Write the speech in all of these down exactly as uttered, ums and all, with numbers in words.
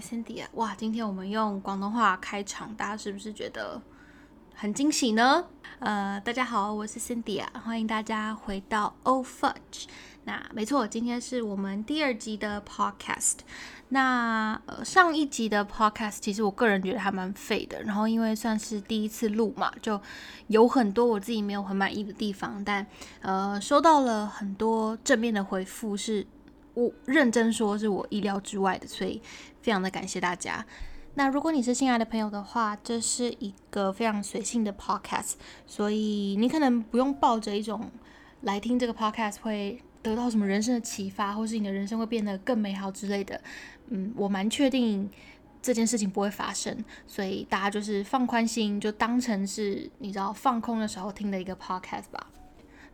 嗨 Cynthia， 哇，今天我们用广东话开场，大家是不是觉得很惊喜呢？呃，大家好，我是 Cynthia， 欢迎大家回到 OFudge。那没错，今天是我们第二集的 podcast。那、呃、上一集的 podcast 其实我个人觉得还蛮废的，然后因为算是第一次录嘛，就有很多我自己没有很满意的地方，但呃收到了很多正面的回复，是我认真说是我意料之外的，所以非常的感谢大家。那如果你是新来的朋友的话，这是一个非常随性的 podcast， 所以你可能不用抱着一种来听这个 podcast 会得到什么人生的启发，或是你的人生会变得更美好之类的。嗯，我蛮确定这件事情不会发生，所以大家就是放宽心，就当成是你知道放空的时候听的一个 podcast 吧。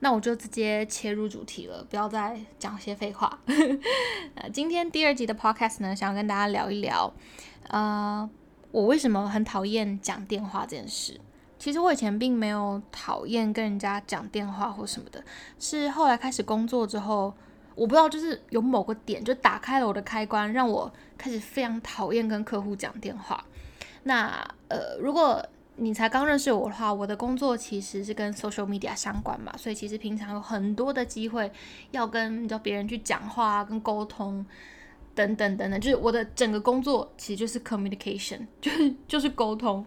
那我就直接切入主题了，不要再讲些废话。今天第二集的 podcast 呢，想要跟大家聊一聊呃，我为什么很讨厌讲电话这件事。其实我以前并没有讨厌跟人家讲电话或什么的，是后来开始工作之后，我不知道就是有某个点就打开了我的开关，让我开始非常讨厌跟客户讲电话。那呃，如果你才刚认识我的话，我的工作其实是跟 social media 相关嘛，所以其实平常有很多的机会要跟别人去讲话跟沟通等等等等，就是我的整个工作其实就是 communication， 就是就是沟通。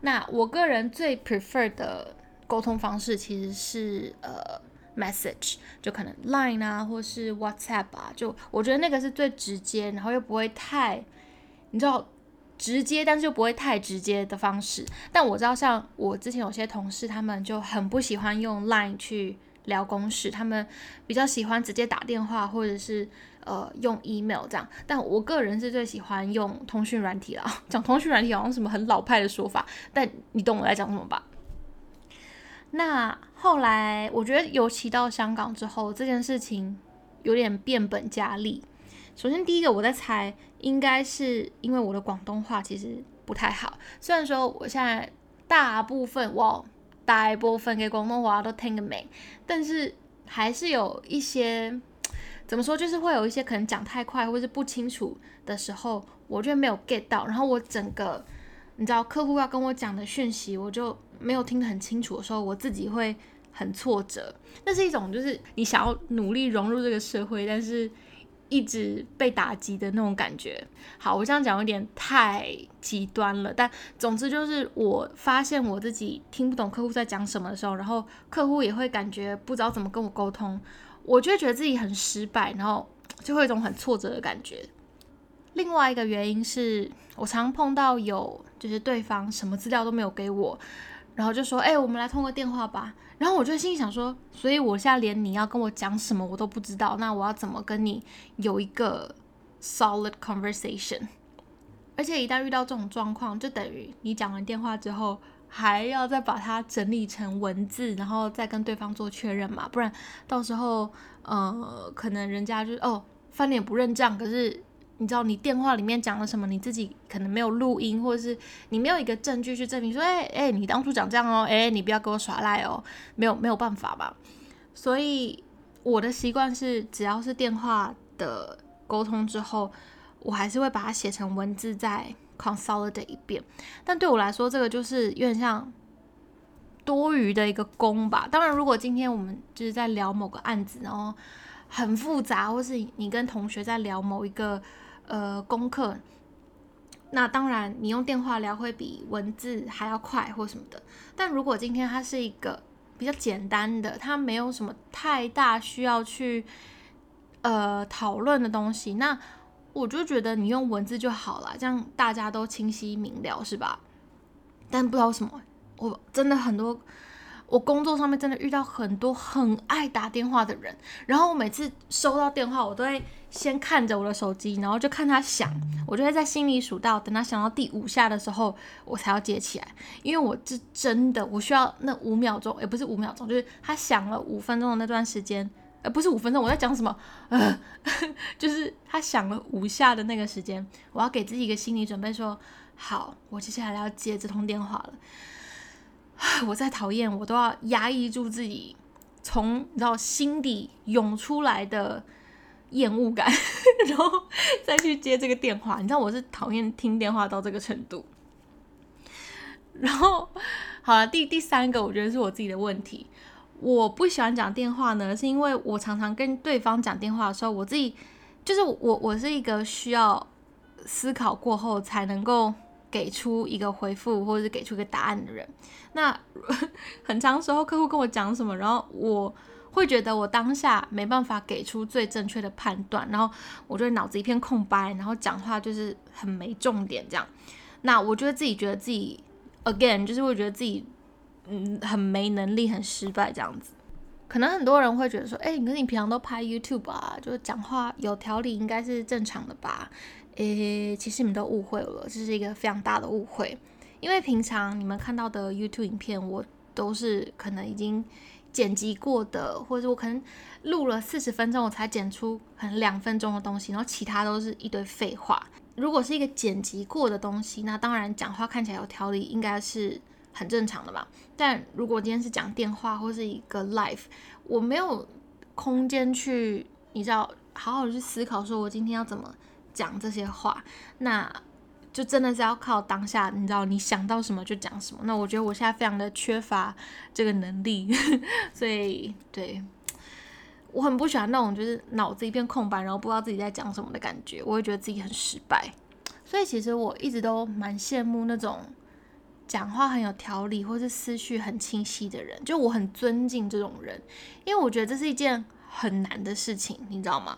那我个人最 prefer 的沟通方式其实是呃 message， 就可能 LINE 啊或是 WhatsApp 啊，就我觉得那个是最直接，然后又不会太你知道直接，但是又不会太直接的方式。但我知道像我之前有些同事他们就很不喜欢用 LINE 去聊公事，他们比较喜欢直接打电话或者是呃用 email 这样。但我个人是最喜欢用通讯软体啦，讲通讯软体好像什么很老派的说法，但你懂我在讲什么吧。那后来我觉得尤其到香港之后，这件事情有点变本加厉。首先第一个我在猜，应该是因为我的广东话其实不太好，虽然说我现在大部分哇大部分嘅广东话都听得明，但是还是有一些怎么说，就是会有一些可能讲太快或是不清楚的时候，我就没有 get 到，然后我整个你知道客户要跟我讲的讯息我就没有听得很清楚的时候，我自己会很挫折。那是一种就是你想要努力融入这个社会，但是一直被打击的那种感觉。好，我这样讲有点太极端了，但总之就是我发现我自己听不懂客户在讲什么的时候，然后客户也会感觉不知道怎么跟我沟通，我就会觉得自己很失败，然后就会有一种很挫折的感觉。另外一个原因是我常碰到有就是对方什么资料都没有给我，然后就说哎、欸，我们来通个电话吧，然后我就心里想说，所以我现在连你要跟我讲什么我都不知道，那我要怎么跟你有一个 solid conversation。 而且一旦遇到这种状况，就等于你讲完电话之后还要再把它整理成文字，然后再跟对方做确认嘛，不然到时候呃，可能人家就哦翻脸不认账，可是你知道你电话里面讲了什么，你自己可能没有录音，或者是你没有一个证据去证明说，哎、欸、哎、欸，你当初讲这样哦，哎、欸，你不要给我耍赖哦，没有没有办法吧。所以我的习惯是，只要是电话的沟通之后，我还是会把它写成文字再 consolidate 一遍。但对我来说，这个就是有点像多余的一个功吧。当然，如果今天我们就是在聊某个案子，然后很复杂，或是你跟同学在聊某一个呃，功课，那当然你用电话聊会比文字还要快或什么的。但如果今天它是一个比较简单的，它没有什么太大需要去呃讨论的东西，那我就觉得你用文字就好了，这样大家都清晰明了，是吧？但不知道为什么，我真的很多，我工作上面真的遇到很多很爱打电话的人，然后我每次收到电话，我都会先看着我的手机，然后就看它响，我就会在心里数到，等它响到第五下的时候，我才要接起来，因为我是真的，我需要那五秒钟，也不是五秒钟，就是它响了五分钟的那段时间，呃，不是五分钟，我在讲什么？呃，就是它响了五下的那个时间，我要给自己一个心理准备说，好，我接下来要接这通电话了。我再讨厌我都要压抑住自己从你知道心底涌出来的厌恶感然后再去接这个电话。你知道我是讨厌听电话到这个程度。然后好了，第第三个我觉得是我自己的问题。我不喜欢讲电话呢，是因为我常常跟对方讲电话的时候，我自己就是我我是一个需要思考过后才能够给出一个回复或者是给出一个答案的人。那很常时候客户跟我讲什么，然后我会觉得我当下没办法给出最正确的判断，然后我就脑子一片空白，然后讲话就是很没重点这样。那我就会自己觉得自己 again 就是会觉得自己嗯很没能力很失败这样子。可能很多人会觉得说，哎、欸，可是你平常都拍 YouTube 啊，就是讲话有条理应该是正常的吧。诶，其实你们都误会了，这是一个非常大的误会。因为平常你们看到的 YouTube 影片，我都是可能已经剪辑过的，或者我可能录了四十分钟，我才剪出可能两分钟的东西，然后其他都是一堆废话。如果是一个剪辑过的东西，那当然讲话看起来有条理，应该是很正常的嘛。但如果今天是讲电话或是一个 live， 我没有空间去，你知道，好好去思考，说我今天要怎么讲这些话，那就真的是要靠当下，你知道你想到什么就讲什么。那我觉得我现在非常的缺乏这个能力所以对，我很不喜欢那种就是脑子一片空白然后不知道自己在讲什么的感觉，我会觉得自己很失败。所以其实我一直都蛮羡慕那种讲话很有条理或是思绪很清晰的人，就我很尊敬这种人，因为我觉得这是一件很难的事情，你知道吗？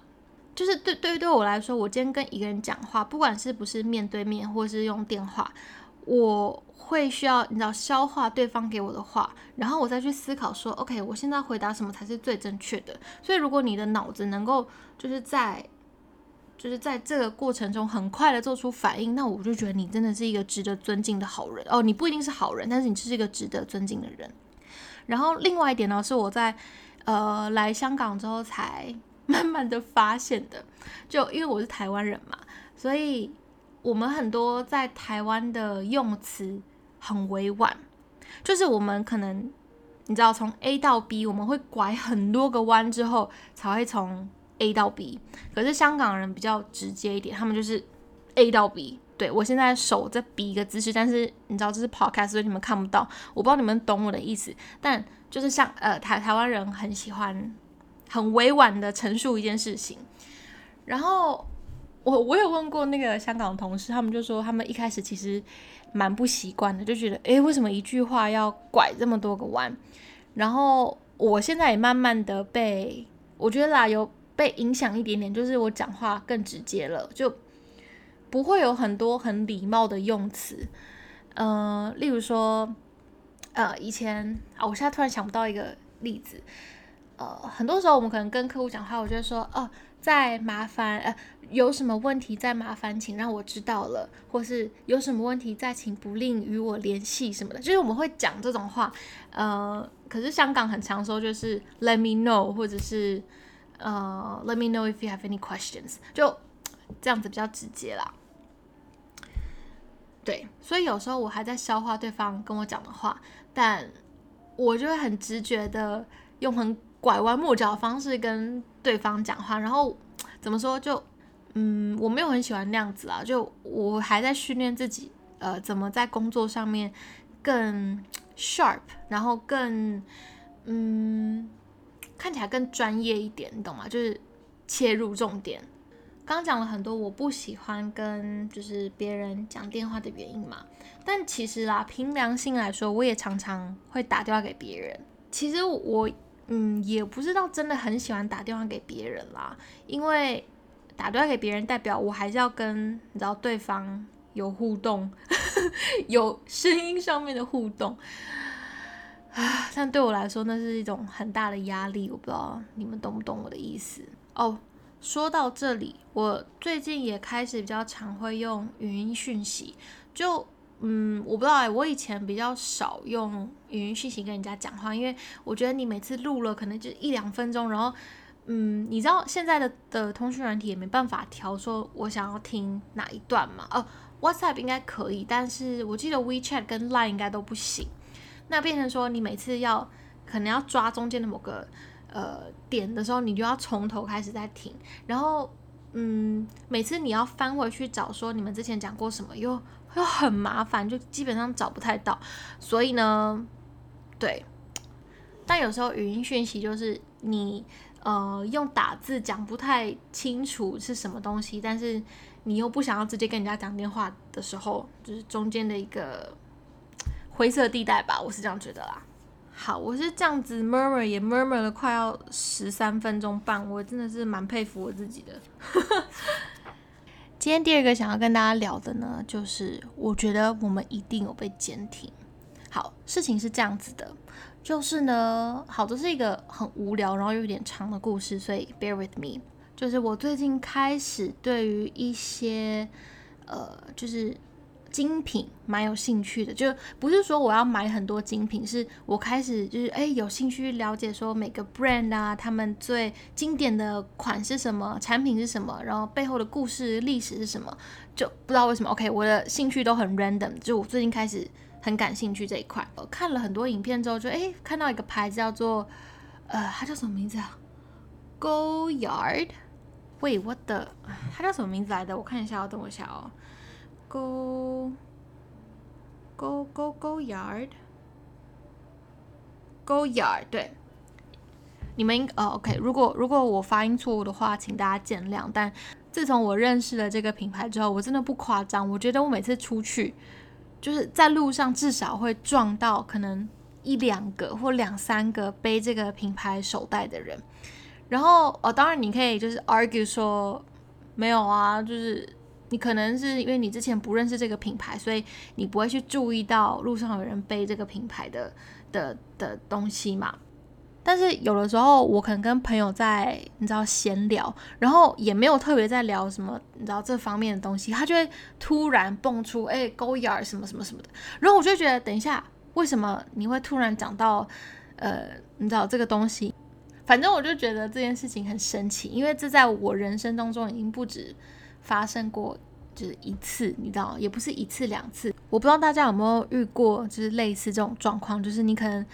就是对对对我来说，我今天跟一个人讲话，不管是不是面对面或是用电话，我会需要你知道消化对方给我的话，然后我再去思考说 OK 我现在回答什么才是最正确的。所以如果你的脑子能够就是在就是在这个过程中很快的做出反应，那我就觉得你真的是一个值得尊敬的好人哦。你不一定是好人，但是你是一个值得尊敬的人。然后另外一点呢，是我在呃来香港之后才慢慢的发现的，就因为我是台湾人嘛，所以我们很多在台湾的用词很委婉，就是我们可能你知道从 A 到 B 我们会拐很多个弯之后才会从 A 到 B， 可是香港人比较直接一点，他们就是 A 到 B。 对，我现在手在比一个姿势，但是你知道这是 podcast 所以你们看不到，我不知道你们懂我的意思，但就是像呃台台湾人很喜欢很委婉的陈述一件事情。然后我我有问过那个香港同事，他们就说他们一开始其实蛮不习惯的，就觉得诶为什么一句话要拐这么多个弯。然后我现在也慢慢的被我觉得啦有被影响一点点，就是我讲话更直接了，就不会有很多很礼貌的用词。呃例如说呃以前啊，我现在突然想不到一个例子。呃，很多时候我们可能跟客户讲话，我就会说哦，再麻烦呃，有什么问题再麻烦请让我知道了，或是有什么问题再请不吝与我联系什么的，就是我们会讲这种话。呃，可是香港很常说就是 let me know， 或者是呃 let me know if you have any questions， 就这样子比较直接啦。对，所以有时候我还在消化对方跟我讲的话，但我就会很直觉的用很拐弯抹角的方式跟对方讲话，然后怎么说就嗯，我没有很喜欢那样子啦，就我还在训练自己呃，怎么在工作上面更 sharp， 然后更嗯，看起来更专业一点，你懂吗？就是切入重点。刚讲了很多我不喜欢跟就是别人讲电话的原因嘛，但其实啦，凭良心来说，我也常常会打电话给别人。其实我嗯，也不知道真的很喜欢打电话给别人啦，因为打电话给别人代表我还是要跟你知道对方有互动有声音上面的互动啊，但对我来说那是一种很大的压力，我不知道你们懂不懂我的意思哦。说到这里，我最近也开始比较常会用语音讯息，就嗯，我不知道哎、欸，我以前比较少用语音讯息跟人家讲话，因为我觉得你每次录了可能就一两分钟，然后嗯，你知道现在的的通讯软体也没办法调说我想要听哪一段嘛。哦 ，WhatsApp 应该可以，但是我记得 WeChat 跟 LINE 应该都不行。那变成说你每次要可能要抓中间的某个呃点的时候，你就要从头开始再听，然后嗯，每次你要翻回去找说你们之前讲过什么，又又很麻烦，就基本上找不太到。所以呢，对，但有时候语音讯息就是你呃用打字讲不太清楚是什么东西，但是你又不想要直接跟人家讲电话的时候，就是中间的一个灰色地带吧，我是这样觉得啦。好，我是这样子 murmur 也 murmur 了快要十三分钟半，我真的是蛮佩服我自己的。今天第二个想要跟大家聊的呢，就是我觉得我们一定有被监听。好，事情是这样子的，就是呢，好，这是一个很无聊然后有点长的故事，所以 bear with me。 就是我最近开始对于一些呃就是精品蛮有兴趣的，就不是说我要买很多精品，是我开始就是哎有兴趣了解说每个 brand 啊，他们最经典的款是什么，产品是什么，然后背后的故事历史是什么，就不知道为什么 OK 我的兴趣都很 random， 就我最近开始很感兴趣这一块。我看了很多影片之后就哎看到一个牌子叫做呃它叫什么名字啊 Goyard， 喂 what the 它叫什么名字来的，我看一下，等我一下哦，Go, go, go, go yard, go yard， 对，你们呃、哦、，OK， 如果如果我发音错误的话，请大家见谅。但自从我认识了这个品牌之后，我真的不夸张，我觉得我每次出去，就是在路上至少会撞到可能一两个或两三个背这个品牌手袋的人。然后哦，当然你可以就是 argue 说没有啊，就是。你可能是因为你之前不认识这个品牌，所以你不会去注意到路上有人背这个品牌的的的东西嘛。但是有的时候我可能跟朋友在你知道闲聊，然后也没有特别在聊什么你知道这方面的东西，他就会突然蹦出哎 Goyard 什么什么什么的，然后我就觉得等一下为什么你会突然讲到呃你知道这个东西。反正我就觉得这件事情很神奇，因为这在我人生当中已经不止发生过就是一次，你知道也不是一次两次。我不知道大家有没有遇过就是类似这种状况，就是你可能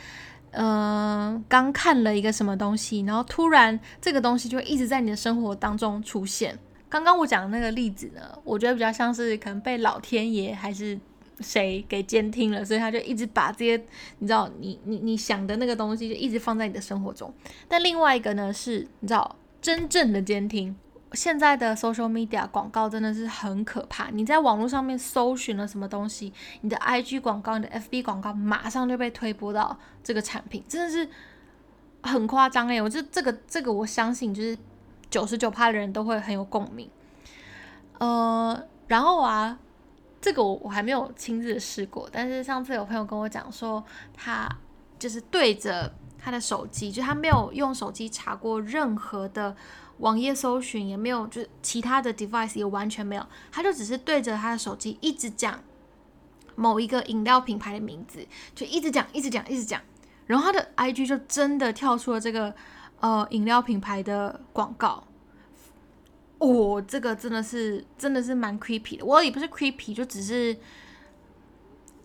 呃刚看了一个什么东西，然后突然这个东西就会一直在你的生活当中出现。刚刚我讲的那个例子呢，我觉得比较像是可能被老天爷还是谁给监听了，所以他就一直把这些你知道你你你想的那个东西就一直放在你的生活中。但另外一个呢是你知道真正的监听。现在的 social media 广告真的是很可怕，你在网络上面搜寻了什么东西，你的 I G 广告，你的 F B 广告马上就被推播到这个产品，真的是很夸张欸。我就这个这个我相信就是 百分之九十九 的人都会很有共鸣。呃，然后啊这个我我还没有亲自试过，但是上次有朋友跟我讲说他就是对着他的手机，就他没有用手机查过任何的网页搜寻，也没有就其他的 device 也完全没有，他就只是对着他的手机一直讲某一个饮料品牌的名字，就一直讲一直讲一直讲，然后他的 I G 就真的跳出了这个呃饮料品牌的广告。哦，这个真的是真的是蛮 creepy 的，我也不是 creepy， 就只是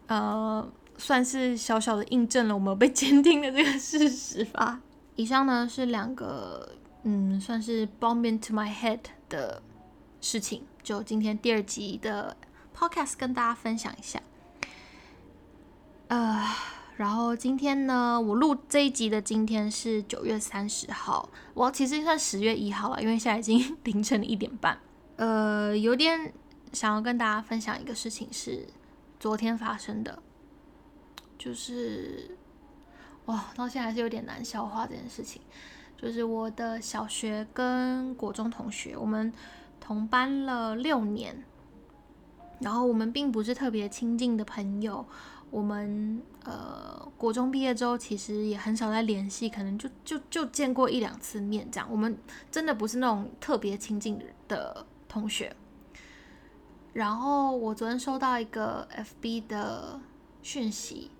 呃算是小小的印证了我们被监听的这个事实吧。以上呢是两个。嗯，算是 bomb into my head 的事情，就今天第二集的 podcast 跟大家分享一下。呃，然后今天呢，我录这一集的今天是九月三十号，我其实算十月一号了，因为现在已经凌晨一点半。呃，有点想要跟大家分享一个事情，是昨天发生的，就是哇，到现在还是有点难消化这件事情。就是我的小学跟国中同学，我们同班了六年，然后我们并不是特别亲近的朋友，我们呃国中毕业之后其实也很少在联系，可能就就就见过一两次面这样，我们真的不是那种特别亲近的同学。然后我昨天收到一个 F B 的讯息，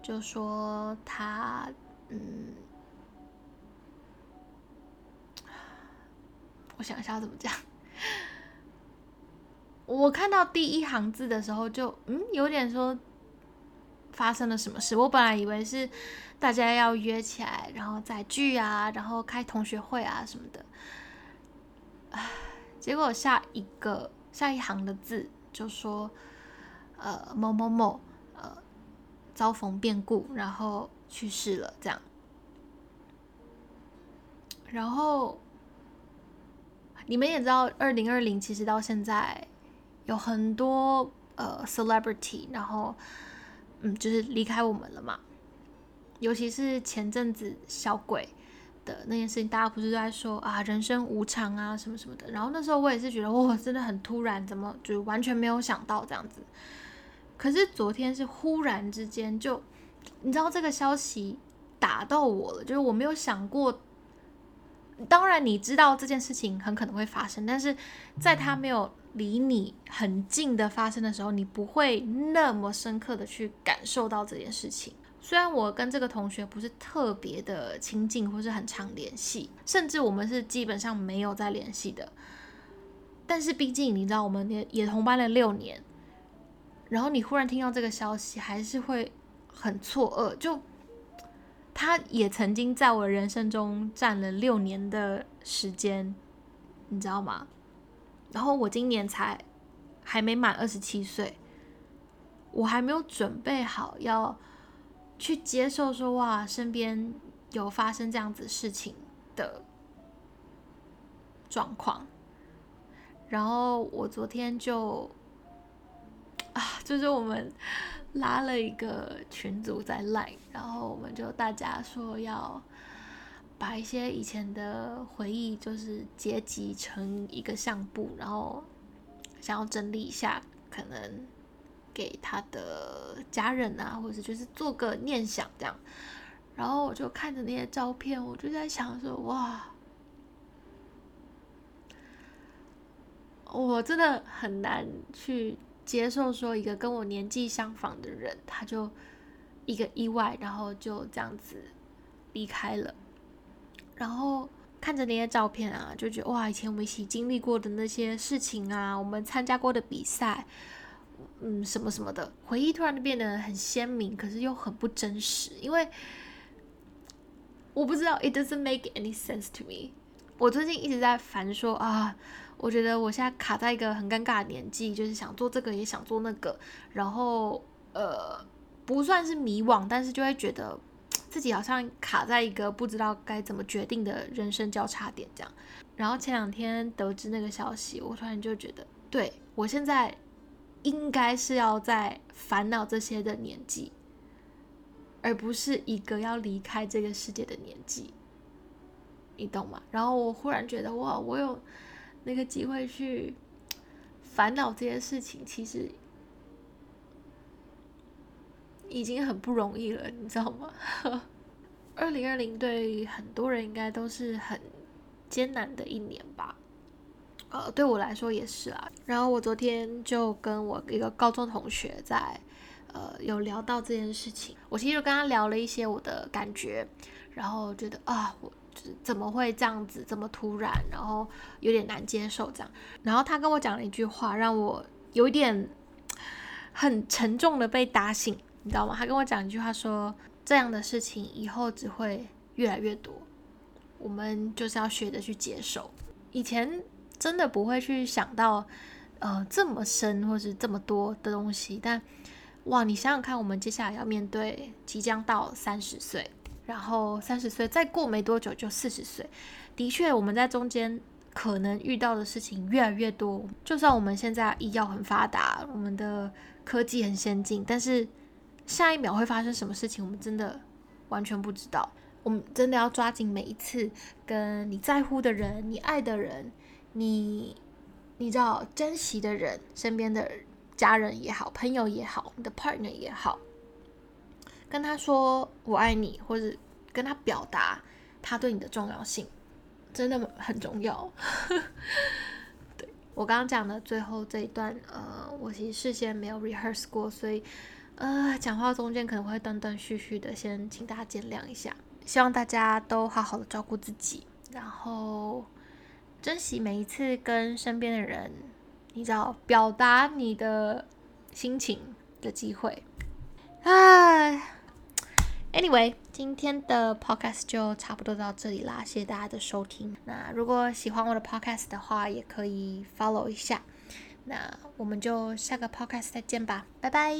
就说他嗯。我想一下怎么讲，我看到第一行字的时候就嗯有点说发生了什么事。我本来以为是大家要约起来，然后再聚啊，然后开同学会啊什么的，结果下一个下一行的字就说呃某某某呃遭逢变故然后去世了这样。然后你们也知道二零二零其实到现在有很多呃 celebrity 然后嗯就是离开我们了嘛，尤其是前阵子小鬼的那件事情，大家不是都在说啊人生无常啊什么什么的，然后那时候我也是觉得哇真的很突然，怎么就完全没有想到这样子。可是昨天是忽然之间就你知道这个消息打到我了，就是我没有想过，当然你知道这件事情很可能会发生，但是在它没有离你很近的发生的时候，你不会那么深刻的去感受到这件事情。虽然我跟这个同学不是特别的亲近或是很常联系，甚至我们是基本上没有在联系的，但是毕竟你知道我们也也同班了六年，然后你忽然听到这个消息还是会很错愕，就他也曾经在我人生中占了六年的时间你知道吗，然后我今年才还没满二十七岁，我还没有准备好要去接受说哇身边有发生这样子事情的状况。然后我昨天就啊就是我们拉了一个群组在 LINE， 然后我们就大家说要把一些以前的回忆就是结集成一个相簿，然后想要整理一下可能给他的家人啊，或者就是做个念想这样。然后我就看着那些照片，我就在想说哇我真的很难去接受说一个跟我年纪相仿的人他就一个意外然后就这样子离开了。然后看着那些照片啊就觉得哇以前我们一起经历过的那些事情啊，我们参加过的比赛嗯什么什么的回忆突然变得很鲜明，可是又很不真实，因为我不知道 it doesn't make any sense to me。 我最近一直在烦说啊我觉得我现在卡在一个很尴尬的年纪，就是想做这个也想做那个，然后呃不算是迷惘，但是就会觉得自己好像卡在一个不知道该怎么决定的人生交叉点这样。然后前两天得知那个消息，我突然就觉得对我现在应该是要在烦恼这些的年纪，而不是一个要离开这个世界的年纪，你懂吗？然后我忽然觉得哇我有那个机会去烦恼这些事情其实已经很不容易了你知道吗二零二零对很多人应该都是很艰难的一年吧，呃，对我来说也是啊。然后我昨天就跟我一个高中同学在呃有聊到这件事情，我其实就跟他聊了一些我的感觉，然后觉得啊我怎么会这样子这么突然，然后有点难接受这样。然后他跟我讲了一句话让我有一点很沉重的被打醒你知道吗，他跟我讲一句话说这样的事情以后只会越来越多，我们就是要学着去接受。以前真的不会去想到呃这么深或是这么多的东西，但哇你想想看我们接下来要面对即将到三十岁，然后三十岁再过没多久就四十岁，的确我们在中间可能遇到的事情越来越多。就算我们现在医药很发达，我们的科技很先进，但是下一秒会发生什么事情我们真的完全不知道。我们真的要抓紧每一次跟你在乎的人、你爱的人、你你知道珍惜的人，身边的家人也好、朋友也好、你的 partner 也好，跟他说我爱你，或者跟他表达他对你的重要性，真的很重要对我刚刚讲的最后这一段呃，我其实事先没有 rehearse 过，所以呃，讲话中间可能会断断续续的，先请大家见谅一下。希望大家都好好的照顾自己，然后珍惜每一次跟身边的人你知道表达你的心情的机会。唉 anyway 今天的 podcast 就差不多到这里啦，谢谢大家的收听。那如果喜欢我的 podcast 的话，也可以 follow 一下，那我们就下个 podcast 再见吧，拜拜。